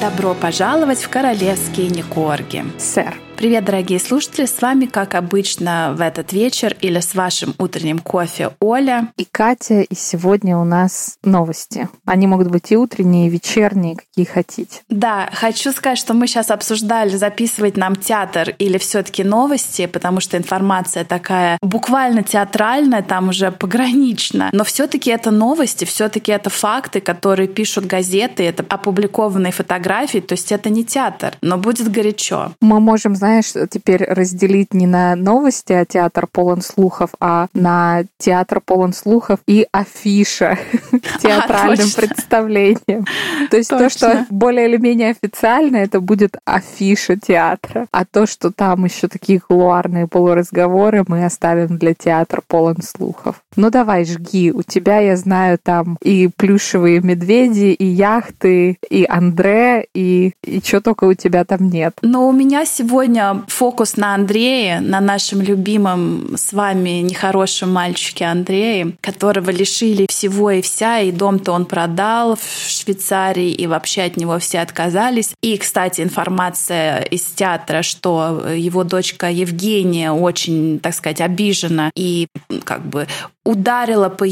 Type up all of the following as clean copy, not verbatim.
Добро пожаловать в королевские некорги, сэр. Привет, дорогие слушатели, с вами, как обычно, в этот вечер или с вашим утренним кофе Оля и Катя, и сегодня у нас новости. Они могут быть и утренние, и вечерние, какие хотите. Да, хочу сказать, что мы сейчас обсуждали, записывать нам театр или все-таки новости, потому что информация такая буквально театральная, там уже погранична, но все-таки это новости, все-таки это факты, которые пишут газеты, это опубликованные фотографии, то есть это не театр, но будет горячо. Мы можем, знаешь, теперь разделить не на новости, а театр полон слухов, а на театр полон слухов и афиша к театральным представлениям. То есть то, что более или менее официально, это будет афиша театра. А то, что там еще такие кулуарные полуразговоры, мы оставим для театра полон слухов. Ну давай, жги. У тебя, я знаю, там и плюшевые медведи, и яхты, и Андре, и чего только у тебя там нет. Но у меня сегодня фокус на Андрее, на нашем любимом с вами нехорошем мальчике Андрее, которого лишили всего и вся, и дом-то он продал в Швейцарии, и вообще от него все отказались. И, кстати, информация из театра, что его дочка Евгения очень, так сказать, обижена и как бы ударила по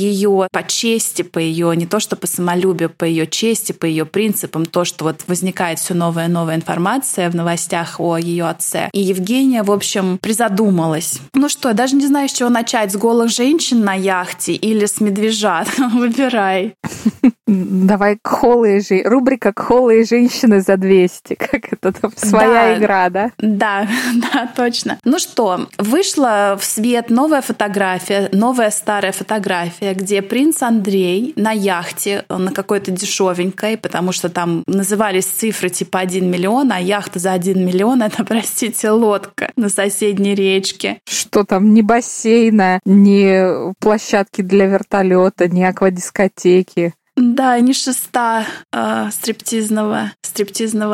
чести, по ее, не то что по самолюбию, по ее чести, по ее принципам, то, что вот возникает все новая информация в новостях о ее отце. И Евгения, в общем, призадумалась. Ну что, я даже не знаю, с чего начать, с голых женщин на яхте или с медвежат. Выбирай. Давай рубрика «Холые женщины за 200». Как это там? Своя игра, да? Да, точно. Ну что, вышла в свет новая фотография, новая старая фотография, где принц Андрей на яхте, на какой-то дешевенькой, потому что там назывались цифры типа 1 миллион, а яхта за 1 миллион — это, простите, лодка на соседней речке. Что там, ни бассейна, ни площадки для вертолета, ни аквадискотеки. Да, не шеста стриптизного.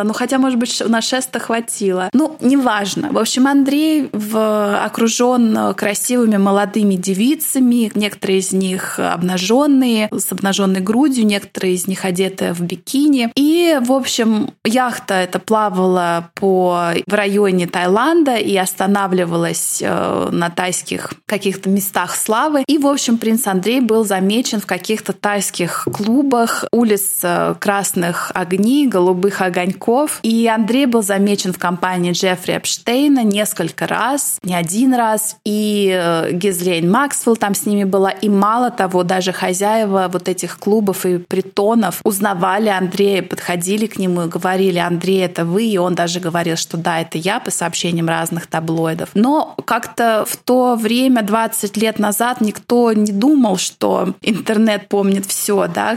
Ну, хотя, может быть, на шеста хватило. Ну, неважно. В общем, Андрей окружен красивыми молодыми девицами. Некоторые из них обнаженные, с обнаженной грудью. Некоторые из них одеты в бикини. И, в общем, яхта эта плавала в районе Таиланда и останавливалась на тайских каких-то местах славы. И, в общем, принц Андрей был замечен в каких-то тайских клубах, улиц красных огней, голубых огоньков. И Андрей был замечен в компании Джеффри Эпштейна несколько раз, не один раз. И Гислейн Максвелл там с ними была. И мало того, даже хозяева вот этих клубов и притонов узнавали Андрея, подходили к нему и говорили: «Андрей, это вы?» И он даже говорил, что «да, это я», по сообщениям разных таблоидов. Но как-то в то время, 20 лет назад, никто не думал, что интернет помнит все, да?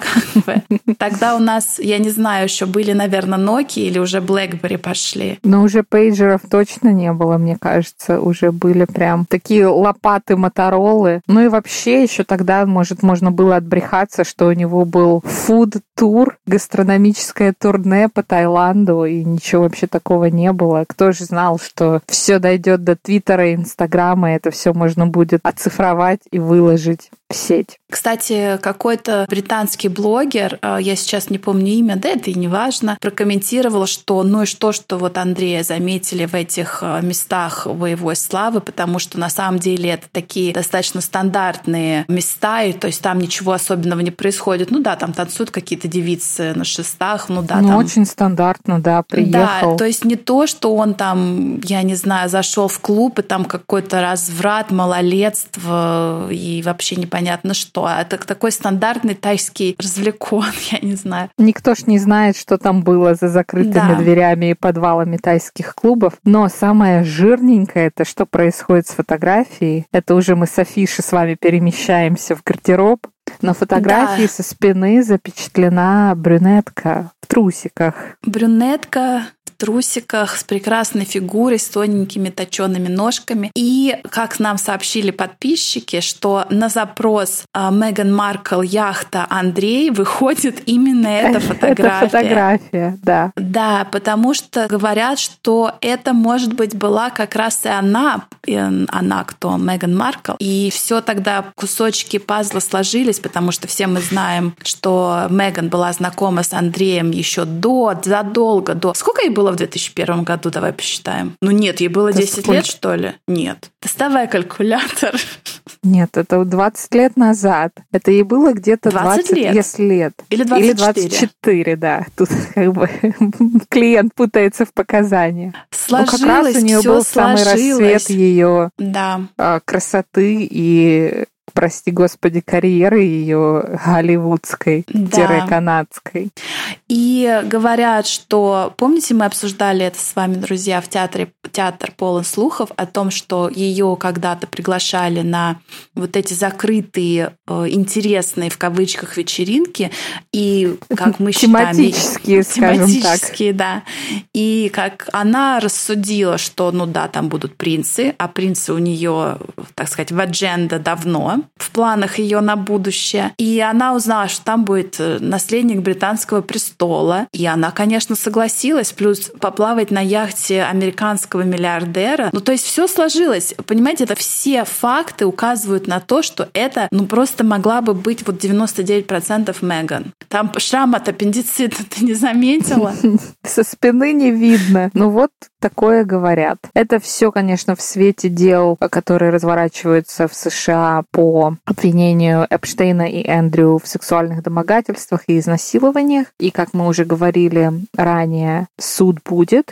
Тогда у нас, я не знаю, еще были, наверное, Nokia или уже BlackBerry пошли. Но уже пейджеров точно не было, мне кажется. Уже были прям такие лопаты Моторолы. Ну и вообще еще тогда, может, можно было отбрехаться, что у него был фуд-тур, гастрономическое турне по Таиланду, и ничего вообще такого не было. Кто же знал, что все дойдет до Твиттера и Инстаграма, и это все можно будет оцифровать и выложить в сеть. Кстати, какой-то британский блогер, я сейчас не помню имя, да это и не важно, прокомментировал, что ну и что вот Андрея заметили в этих местах боевой славы, потому что на самом деле это такие достаточно стандартные места, и то есть там ничего особенного не происходит. Ну да, там танцуют какие-то девицы на шестах, ну да. Ну там... очень стандартно, да, приехал. Да, то есть не то, что он там, я не знаю, зашел в клуб, и там какой-то разврат, малолетство и вообще непонятно. Понятно, что. А это такой стандартный тайский развлекон, я не знаю. Никто ж не знает, что там было за закрытыми дверями и подвалами тайских клубов. Но самое жирненькое, это что происходит с фотографией, это уже мы с афиши с вами перемещаемся в гардероб. На фотографии со спины запечатлена брюнетка в трусиках. Брюнетка в трусиках с прекрасной фигурой, с тоненькими точёными ножками. И, как нам сообщили подписчики, что на запрос Меган Маркл «Яхта Андрей» выходит именно эта фотография. Это фотография, да. Да, потому что говорят, что это, может быть, была как раз и она, она кто? Меган Маркл. И все тогда кусочки пазла сложились, потому что все мы знаем, что Меган была знакома с Андреем еще задолго до... Сколько ей было в 2001 году? Давай посчитаем. Ну нет, ей было 10 лет, что ли? Нет. Доставай калькулятор. Нет, это 20 лет назад. Это ей было где-то 20 лет. Или 24. Или 24, да. Тут как бы клиент путается в показаниях. Сложилось, ну, как раз у нее был самый расцвет ее красоты и... прости господи, карьеры ее голливудской, канадской. И говорят, что... Помните, мы обсуждали это с вами, друзья, в театре «Театр полон слухов» о том, что ее когда-то приглашали на вот эти закрытые, интересные, в кавычках, вечеринки. И, как мы считаем... Тематические, скажем так. Тематические, да. И как она рассудила, что, ну да, там будут принцы, а принцы у нее, так сказать, в адженде давно, в планах ее на будущее. И она узнала, что там будет наследник британского престола. И она, конечно, согласилась. Плюс поплавать на яхте американского миллиардера. Ну, то есть все сложилось. Понимаете, это все факты указывают на то, что это, ну, просто могла бы быть вот 99% Меган. Там шрам от аппендицита ты не заметила? Со спины не видно. Ну, вот такое говорят. Это все, конечно, в свете дел, которые разворачиваются в США по обвинению Эпштейна и Эндрю в сексуальных домогательствах и изнасилованиях. И, как мы уже говорили ранее, суд будет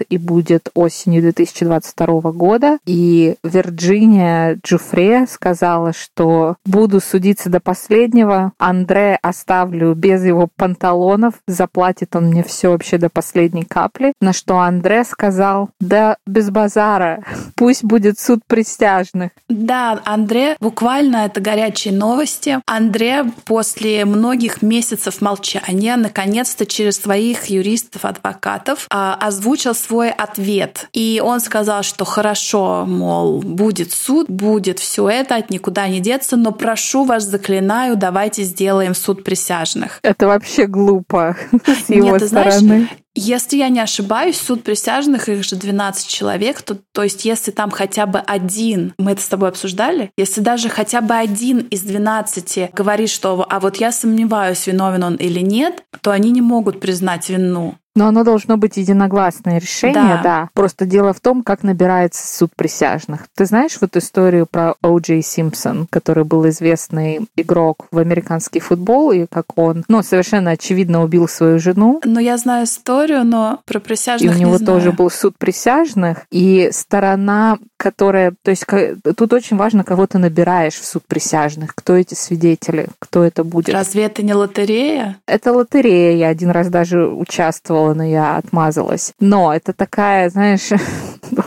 осенью 2022 года. И Вирджиния Джуфре сказала, что буду судиться до последнего, Андре оставлю без его панталонов, заплатит он мне все вообще до последней капли. На что Андре сказал: да без базара, пусть будет суд присяжных. Да, Андре буквально, это горячие новости. Андре после многих месяцев молчания наконец-то через своих юристов-адвокатов озвучил свой ответ. И он сказал, что хорошо, мол, будет суд, будет все это, от никуда не деться, но прошу вас, заклинаю, давайте сделаем суд присяжных. Это вообще глупо с его стороны. Если я не ошибаюсь, суд присяжных, их же 12 человек, то есть если там хотя бы один, мы это с тобой обсуждали, если даже хотя бы один из 12 говорит, что «а вот я сомневаюсь, виновен он или нет», то они не могут признать вину. Но оно должно быть единогласное решение, да. Просто дело в том, как набирается суд присяжных. Ты знаешь вот историю про О. Джей Симпсон, который был известный игрок в американский футбол, и как он, ну, совершенно очевидно убил свою жену. Но я знаю историю, но про присяжных не знаю. И у него тоже был суд присяжных, и сторона, которая... То есть тут очень важно, кого ты набираешь в суд присяжных, кто эти свидетели, кто это будет. Разве это не лотерея? Это лотерея. Я один раз даже участвовала, но я отмазалась. Но это такая, знаешь,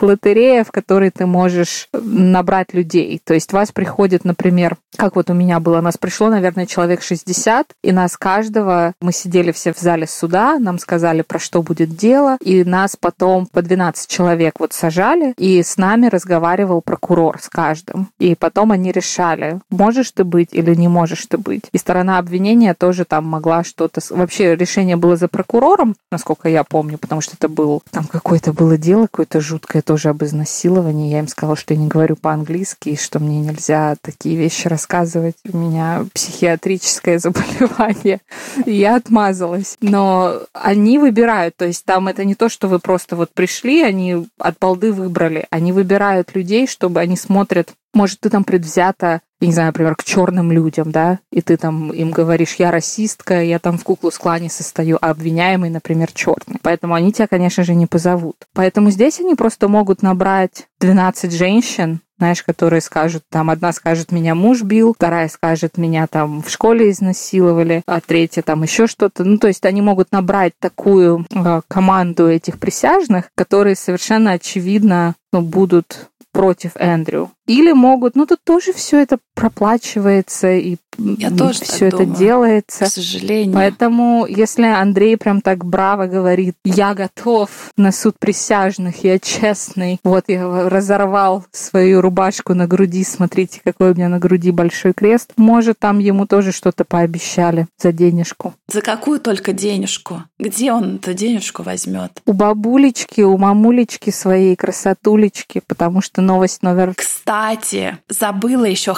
лотерея, в которой ты можешь набрать людей. То есть вас приходит, например, как вот у меня было, нас пришло, наверное, человек 60, и нас каждого, мы сидели все в зале суда, нам сказали, про что будет дело, и нас потом по 12 человек вот сажали, и с нами разговаривал прокурор с каждым. И потом они решали, можешь ты быть или не можешь ты быть. И сторона обвинения тоже там могла что-то... Вообще решение было за прокурором, насколько я помню, потому что это был там какое-то было дело, какое-то жуткое тоже об изнасиловании. Я им сказала, что я не говорю по-английски, и что мне нельзя такие вещи рассказывать. У меня психиатрическое заболевание. И я отмазалась. Но они выбирают. То есть там это не то, что вы просто вот пришли, они от балды выбрали. Они выбирают людей, чтобы они смотрят, может, ты там предвзято, я не знаю, например, к черным людям, да, и ты там им говоришь, я расистка, я там в Ку-клукс-клане состою, а обвиняемый, например, черный. Поэтому они тебя, конечно же, не позовут. Поэтому здесь они просто могут набрать 12 женщин, знаешь, которые скажут, там, одна скажет, меня муж бил, вторая скажет, меня там в школе изнасиловали, а третья там еще что-то. Ну, то есть они могут набрать такую команду этих присяжных, которые совершенно очевидно, ну, будут против Эндрю. Или могут, ну, тут тоже все это проплачивается, и все это думаю, делается. К сожалению. Поэтому, если Андрей прям так браво говорит, я готов на суд присяжных, я честный, вот я разорвал свою рубашку на груди, смотрите, какой у меня на груди большой крест, может, там ему тоже что-то пообещали за денежку. За какую только денежку? Где он эту денежку возьмет? У бабулечки, у мамулечки своей красотулечки, потому что что новость номер... Кстати, забыла еще,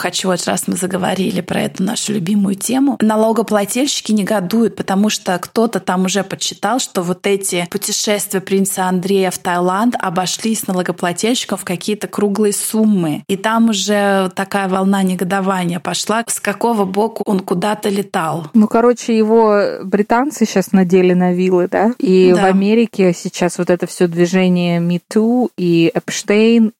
раз мы заговорили про эту нашу любимую тему. Налогоплательщики негодуют, потому что кто-то там уже подсчитал, что вот эти путешествия принца Андрея в Таиланд обошлись налогоплательщикам в какие-то круглые суммы. И там уже такая волна негодования пошла, с какого боку он куда-то летал. Ну, короче, его британцы сейчас надели на вилы, да? И да. В Америке сейчас вот это все движение Me Too и Эпштейн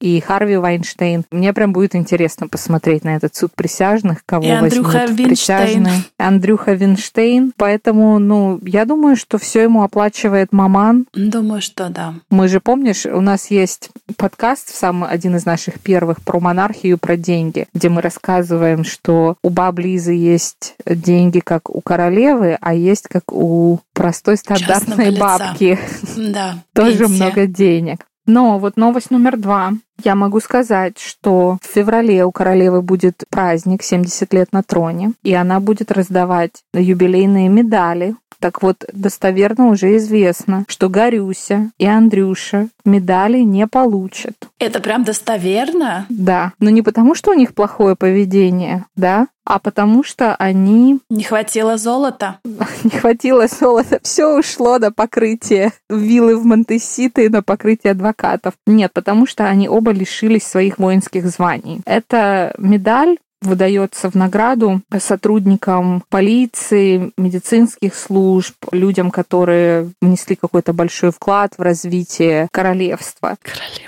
и Харви Вайнштейн. Мне прям будет интересно посмотреть на этот суд присяжных, кого и возьмут в присяжные. Андрюха Винштейн. Поэтому, ну, я думаю, что все ему оплачивает маман. Думаю, что да. Мы же, помнишь, у нас есть подкаст, самый один из наших первых, про монархию, про деньги, где мы рассказываем, что у бабы Лизы есть деньги, как у королевы, а есть, как у простой стандартной бабки. Да, тоже много денег. Но вот новость номер 2. Я могу сказать, что в феврале у королевы будет праздник 70 лет на троне, и она будет раздавать юбилейные медали. Так вот, достоверно уже известно, что Горюся и Андрюша медали не получат. Это прям достоверно? Да. Но не потому, что у них плохое поведение, да? А потому что они... Не хватило золота. Не хватило золота. Все ушло на покрытие виллы в Монтеситы, на покрытие адвокатов. Нет, потому что они оба лишились своих воинских званий. Эта медаль выдается в награду сотрудникам полиции, медицинских служб, людям, которые внесли какой-то большой вклад в развитие королевства.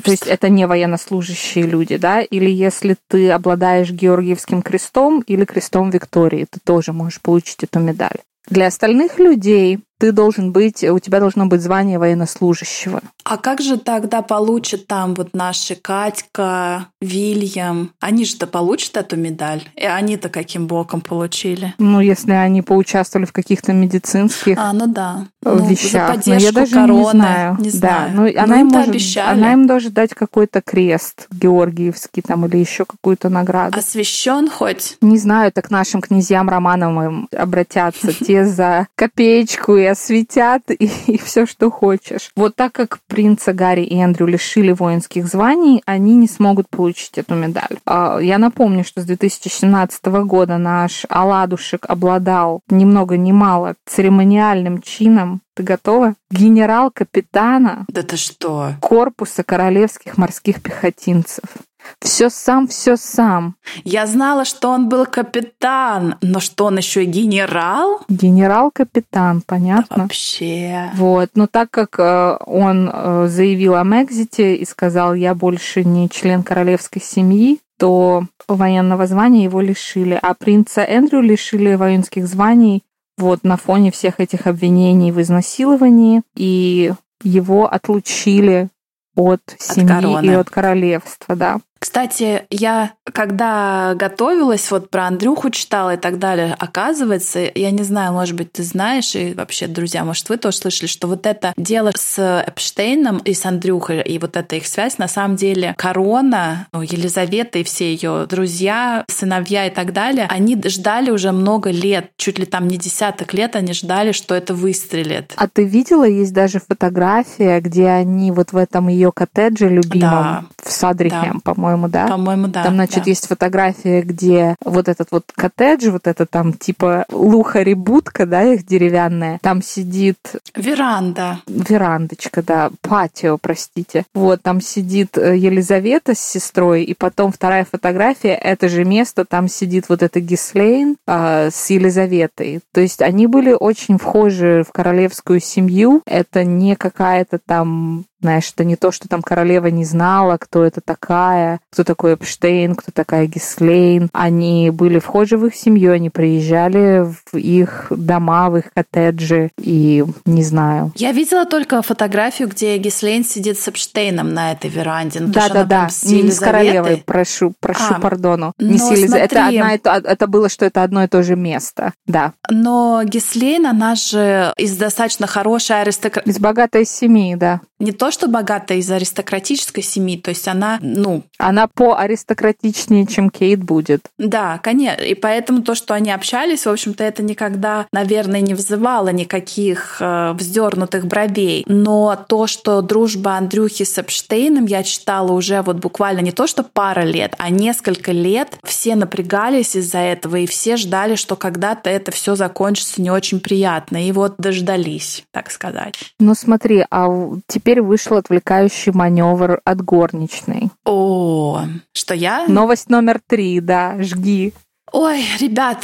То есть это не военнослужащие люди, да? Или если ты обладаешь Георгиевским крестом или крестом Виктории, ты тоже можешь получить эту медаль. Для остальных людей у тебя должно быть звание военнослужащего. А как же тогда получат там вот наши Катька, Вильям? Они же-то получат эту медаль? И они-то каким боком получили? Ну, если они поучаствовали в каких-то медицинских вещах. За поддержку я даже короны. Не знаю. Да, она им должна дать какой-то крест георгиевский там или еще какую-то награду. Освящен хоть? Не знаю, так к нашим князьям Романовым обратятся. Те за копеечку и осветят, и все, что хочешь. Вот так как принца Гарри и Эндрю лишили воинских званий, они не смогут получить эту медаль. Я напомню, что с 2017 года наш оладушек обладал ни много ни мало церемониальным чином. Ты готова? Генерал-капитана корпуса королевских морских пехотинцев. Все сам. Я знала, что он был капитан, но что он еще и генерал? Генерал-капитан, понятно. Да вообще. Вот, но так как он заявил о Мэгзите и сказал, я больше не член королевской семьи, то военного звания его лишили. А принца Эндрю лишили воинских званий вот на фоне всех этих обвинений в изнасиловании, и его отлучили от семьи и от королевства, да. Кстати, я когда готовилась, вот про Андрюху читала и так далее, оказывается, я не знаю, может быть, ты знаешь, и вообще, друзья, может, вы тоже слышали, что вот это дело с Эпштейном и с Андрюхой, и вот эта их связь, на самом деле, корона, Елизавета и все ее друзья, сыновья и так далее, они ждали уже много лет, чуть ли там не десяток лет они ждали, что это выстрелит. А ты видела, есть даже фотография, где они вот в этом ее коттедже любимом, в Садрихем, по-моему, По-моему, да. Там, есть фотография, где вот этот вот коттедж, вот это там типа лухари-будка, да, их деревянная. Там сидит... Верандочка, да. Патио, простите. Вот, там сидит Елизавета с сестрой, и потом вторая фотография, это же место, там сидит вот эта Гислейн с Елизаветой. То есть они были очень вхожи в королевскую семью. Это не какая-то там... Знаешь, это не то, что там королева не знала, кто это такая, кто такой Эпштейн, кто такая Гислейн. Они были вхожи в их семью, они приезжали в их дома, в их коттеджи, и не знаю. Я видела только фотографию, где Гислейн сидит с Эпштейном на этой веранде. Да. Не с королевой, прошу пардона. Не с Елизаветой. Это было, что это одно и то же место, да. Но Гислейн, она же из достаточно хорошей аристократии. Из богатой семьи, да. не то что богата из аристократической семьи, то есть она, ну... Она поаристократичнее, чем Кейт будет. Да, конечно. И поэтому то, что они общались, в общем-то, это никогда, наверное, не вызывало никаких вздернутых бровей. Но то, что дружба Андрюхи с Эпштейном, я читала уже вот буквально не то, что пара лет, а несколько лет. Все напрягались из-за этого, и все ждали, что когда-то это все закончится не очень приятно. И вот дождались, так сказать. Ну смотри, а теперь вышел отвлекающий маневр от горничной. О, что я? Новость номер 3, да, жги. Ой, ребят,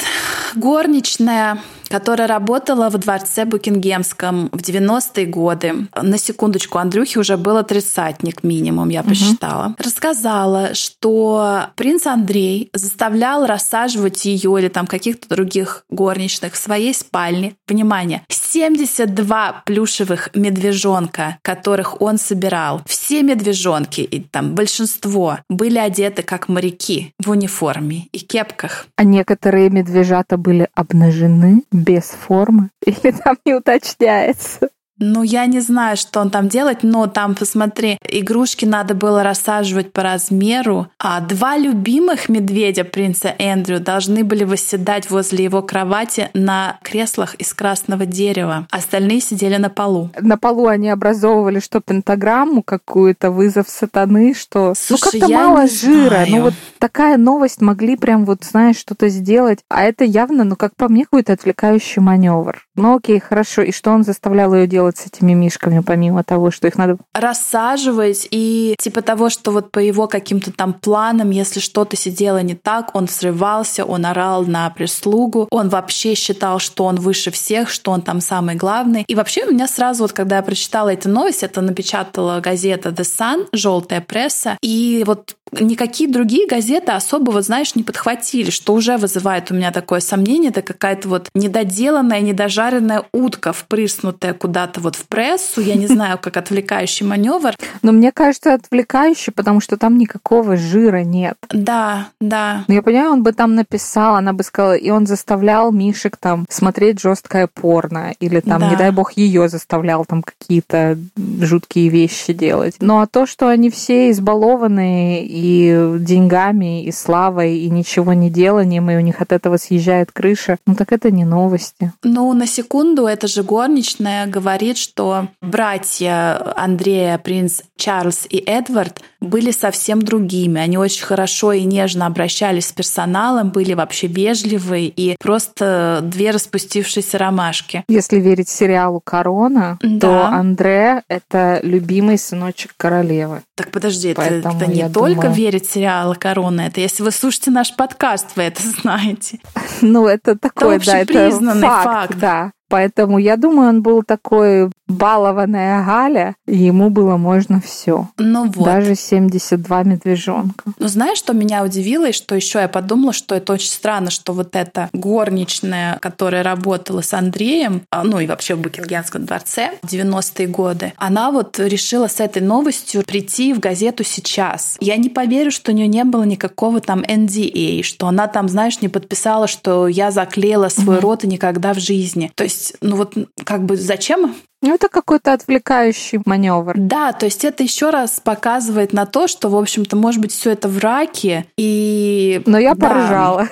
горничная, которая работала во дворце Букингемском в 90-е годы. На секундочку, Андрюхе уже было 30-ник минимум, я посчитала. Рассказала, что принц Андрей заставлял рассаживать ее или там каких-то других горничных в своей спальне. Внимание, 72 плюшевых медвежонка, которых он собирал. Все медвежонки, и там большинство, были одеты как моряки в униформе и кепках. А некоторые медвежата были обнажены? Без формы? Или там не уточняется? Ну, я не знаю, что он там делает, но там, посмотри, игрушки надо было рассаживать по размеру, а 2 любимых медведя принца Эндрю должны были восседать возле его кровати на креслах из красного дерева. Остальные сидели на полу. На полу они образовывали что, пентаграмму какую-то, вызов сатаны, что... Слушай, ну, как-то мало жира. Ну, вот такая новость, могли прям вот, знаешь, что-то сделать. А это явно, ну, как по мне, какой-то отвлекающий маневр. Ну, окей, хорошо. И что он заставлял ее делать с этими мишками, помимо того, что их надо... Рассаживать и типа того, что вот по его каким-то там планам, если что-то сидело не так, он срывался, он орал на прислугу, он вообще считал, что он выше всех, что он там самый главный. И вообще у меня сразу вот, когда я прочитала эту новость, это напечатала газета The Sun, «Желтая пресса», и вот никакие другие газеты особо, вот знаешь, не подхватили, что уже вызывает у меня такое сомнение. Это какая-то вот недоделанная, недожаренная утка, впрыснутая куда-то вот в прессу. Я не знаю, как отвлекающий маневр. Но мне кажется, отвлекающий, потому что там никакого жира нет. Да, да. Но я понимаю, он бы там написал, она бы сказала, и он заставлял Мишек там смотреть жесткое порно, или там, да, не дай бог, ее заставлял там какие-то жуткие вещи делать. Ну а то, что они все избалованные и деньгами, и славой, и ничего не деланием, и у них от этого съезжает крыша. Ну так это не новости. Ну, на секунду, эта же горничная говорит, что братья Андрея, принц Чарльз и Эдвард, были совсем другими. Они очень хорошо и нежно обращались с персоналом, были вообще вежливы и просто 2 распустившиеся ромашки. Если верить сериалу «Корона», да, то Андре — это любимый сыночек королевы. Так подожди, это не только верить сериалу «Корона». Это если вы слушаете наш подкаст, вы это знаете. Ну, это такой, да, это факт, да. Поэтому я думаю, он был такой балованная Галя, и ему было можно все. Ну вот. Даже 72 медвежонка. Ну знаешь, что меня удивило, и что еще я подумала, что это очень странно, что вот эта горничная, которая работала с Андреем, ну и вообще в Букингемском дворце в 90-е годы, она вот решила с этой новостью прийти в газету сейчас. Я не поверю, что у нее не было никакого там NDA, что она там, знаешь, не подписала, что я заклеила свой рот и никогда в жизни. То есть ну вот как бы зачем? Ну, это какой-то отвлекающий маневр. Да, то есть это еще раз показывает на то, что, в общем-то, может быть, все это враки. И... Но я поржала.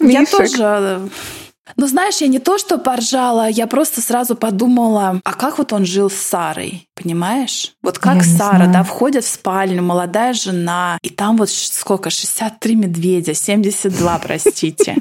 Я тоже... Ну, знаешь, я не то, что поржала, я просто сразу подумала, а как вот он жил с Сарой, понимаешь? Вот как Сара, да, входит в спальню, молодая жена, и там вот сколько, 63 медведя, 72, простите.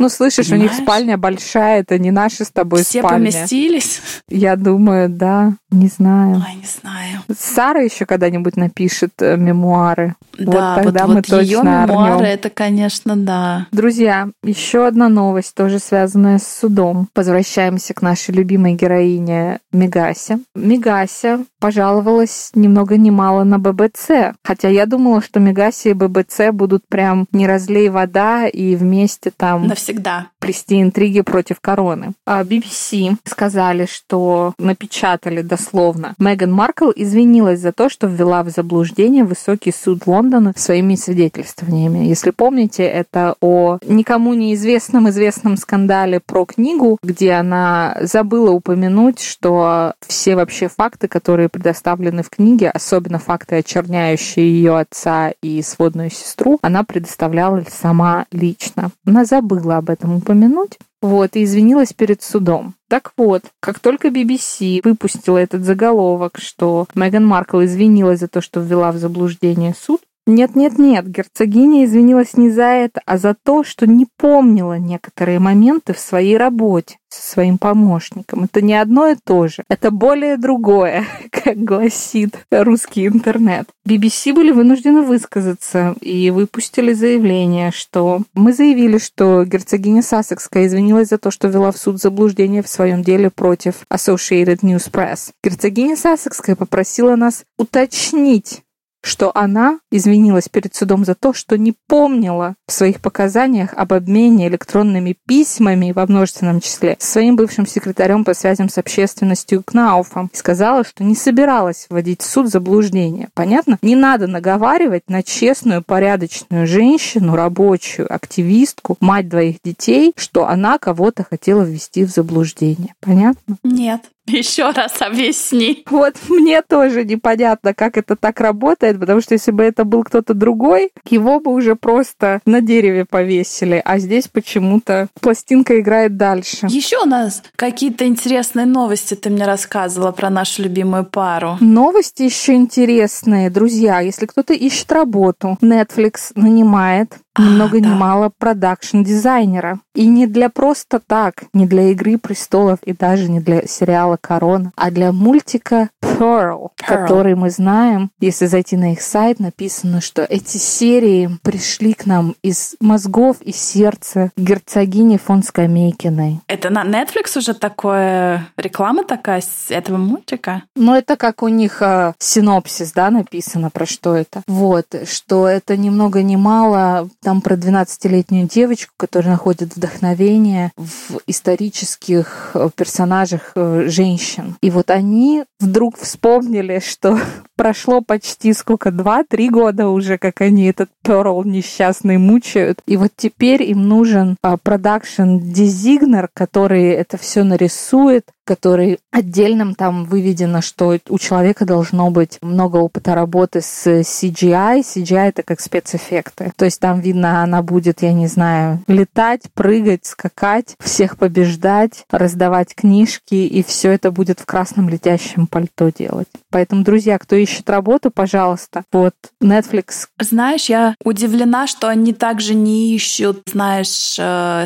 Ну, слышишь, понимаешь? У них спальня большая, это не наши с тобой все спальня. Все поместились? Я думаю, да, не знаю. Ой, не знаю. Сара еще когда-нибудь напишет мемуары. Да, вот тогда вот, мы вот ее мемуары, орнем. Это, конечно, да. Друзья, еще одна новость, тоже связанная с судом. Возвращаемся к нашей любимой героине Мегасе. Мегася пожаловалась ни много ни мало на ББЦ. Хотя я думала, что Мегасе и ББЦ будут прям не разлей вода и вместе там... всегда плести интриги против короны. А BBC сказали, что напечатали дословно: Меган Маркл извинилась за то, что ввела в заблуждение высокий суд Лондона своими свидетельствованиями. Если помните, это о никому неизвестном скандале про книгу, где она забыла упомянуть, что все вообще факты, которые предоставлены в книге, особенно факты, очерняющие ее отца и сводную сестру, она предоставляла сама лично. Она забыла об этом упомянуть. Вот, и извинилась перед судом. Так вот, как только BBC выпустила этот заголовок, что Меган Маркл извинилась за то, что ввела в заблуждение суд, нет, герцогиня извинилась не за это, а за то, что не помнила некоторые моменты в своей работе со своим помощником. Это не одно и то же, это более другое, как гласит русский интернет. BBC были вынуждены высказаться и выпустили заявление, что мы заявили, что герцогиня Сассекская извинилась за то, что ввела в суд заблуждение в своем деле против Associated News Press. Герцогиня Сассекская попросила нас уточнить, что она извинилась перед судом за то, что не помнила в своих показаниях об обмене электронными письмами во множественном числе с своим бывшим секретарем по связям с общественностью Кнауфом. И сказала, что не собиралась вводить в суд в заблуждение. Понятно? Не надо наговаривать на честную, порядочную женщину, рабочую, активистку, мать двоих детей, что она кого-то хотела ввести в заблуждение. Понятно? Нет. Еще раз объясни. Вот мне тоже непонятно, как это так работает, потому что если бы это был кто-то другой, его бы уже просто на дереве повесили, а здесь почему-то пластинка играет дальше. Еще у нас какие-то интересные новости ты мне рассказывала про нашу любимую пару. Новости еще интересные, друзья. Если кто-то ищет работу, Netflix нанимает ни много ни мало продакшн-дизайнера. И не для просто так, не для «Игры престолов» и даже не для сериала «Корона», а для мультика Pearl, который мы знаем. Если зайти на их сайт, написано, что эти серии пришли к нам из мозгов и сердца герцогини фон Скамейкиной. Это на Netflix уже такое? Реклама такая с этого мультика? Ну, это как у них синопсис, да, написано, про что это. Вот, что это ни много ни мало... Там про 12-летнюю девочку, которая находит вдохновение в исторических персонажах женщин. И вот они вдруг вспомнили, что прошло почти сколько, 2-3 года уже, как они этот Pearl несчастный мучают. И вот теперь им нужен продакшн-дизайнер, который это все нарисует, который отдельным там выведено, что у человека должно быть много опыта работы с CGI. CGI — это как спецэффекты. То есть там видно, она будет, я не знаю, летать, прыгать, скакать, всех побеждать, раздавать книжки, и все это будет в красном летящем пальто делать. Поэтому, друзья, кто ищет работу, пожалуйста, вот Netflix. Знаешь, я удивлена, что они также не ищут, знаешь,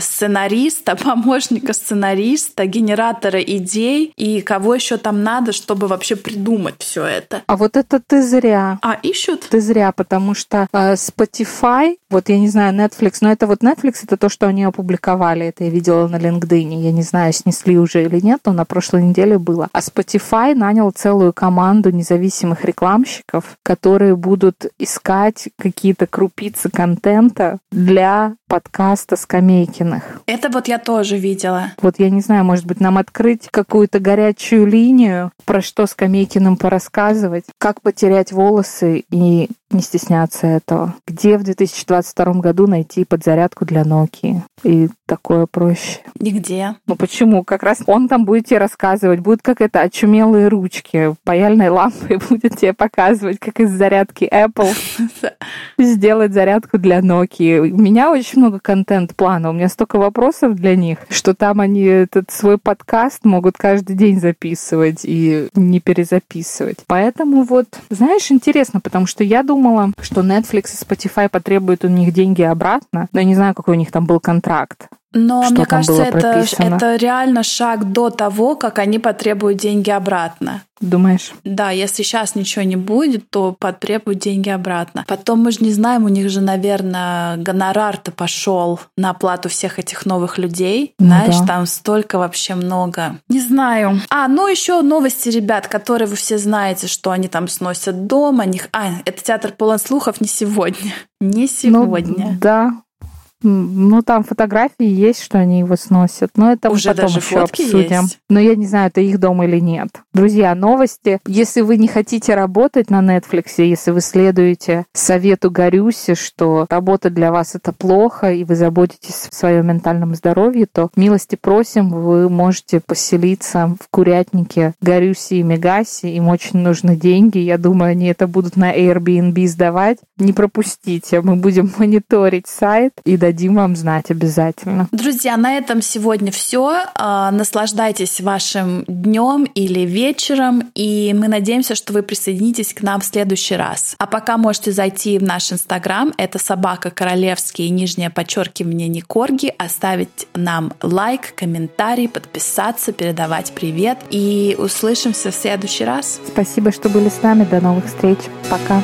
сценариста, помощника сценариста, генератора идей и кого еще там надо, чтобы вообще придумать все это. А вот это ты зря. А ищут? Ты зря, потому что Spotify, вот я не знаю, Netflix, но это вот Netflix, это то, что они опубликовали, это я видела на LinkedIn, я не знаю, снесли уже или нет, но на прошлой неделе было. А Spotify нанял целую команду независимых рекламщиков, которые будут искать какие-то крупицы контента для подкаста Скамейкиных. Это вот я тоже видела. Вот я не знаю, может быть, нам открыть какую-то горячую линию, про что Скамейкиным порассказывать, как потерять волосы и не стесняться этого. Где в 2022 году найти подзарядку для Nokia? И такое проще. Нигде. Ну почему? Как раз он там будет тебе рассказывать, будет как это очумелые ручки, паяльной лампой будет тебе показывать, как из зарядки Apple сделать зарядку для Nokia. У меня очень много контент-плана, у меня столько вопросов для них, что там они этот свой подкаст могут каждый день записывать и не перезаписывать. Поэтому вот, знаешь, интересно, потому что я думала, что Netflix и Spotify потребуют у них деньги обратно, но я не знаю, какой у них там был контракт. Но что мне кажется, это реально шаг до того, как они потребуют деньги обратно. Думаешь? Да, если сейчас ничего не будет, то потребуют деньги обратно. Потом мы же не знаем, у них же, наверное, гонорар-то пошел на оплату всех этих новых людей. Ну, знаешь, да. Там столько вообще много. Не знаю. Ну еще новости, ребят, которые вы все знаете, что они там сносят дом, это театр полон слухов не сегодня. Не сегодня. Ну, да. Ну, там фотографии есть, что они его сносят. Но это уже мы потом даже еще обсудим. Есть. Но я не знаю, это их дом или нет. Друзья, новости. Если вы не хотите работать на Netflix, если вы следуете совету Горюси, что работа для вас это плохо, и вы заботитесь о своем ментальном здоровье, то милости просим, вы можете поселиться в курятнике Горюси и Мегаси. Им очень нужны деньги. Я думаю, они это будут на Airbnb сдавать. Не пропустите. Мы будем мониторить сайт и дадим вам знать обязательно. Друзья, на этом сегодня все. Наслаждайтесь вашим днем или вечером, и мы надеемся, что вы присоединитесь к нам в следующий раз. А пока можете зайти в наш Инстаграм, это @korolevskie_nekorgi, оставить нам лайк, комментарий, подписаться, передавать привет, и услышимся в следующий раз. Спасибо, что были с нами. До новых встреч. Пока.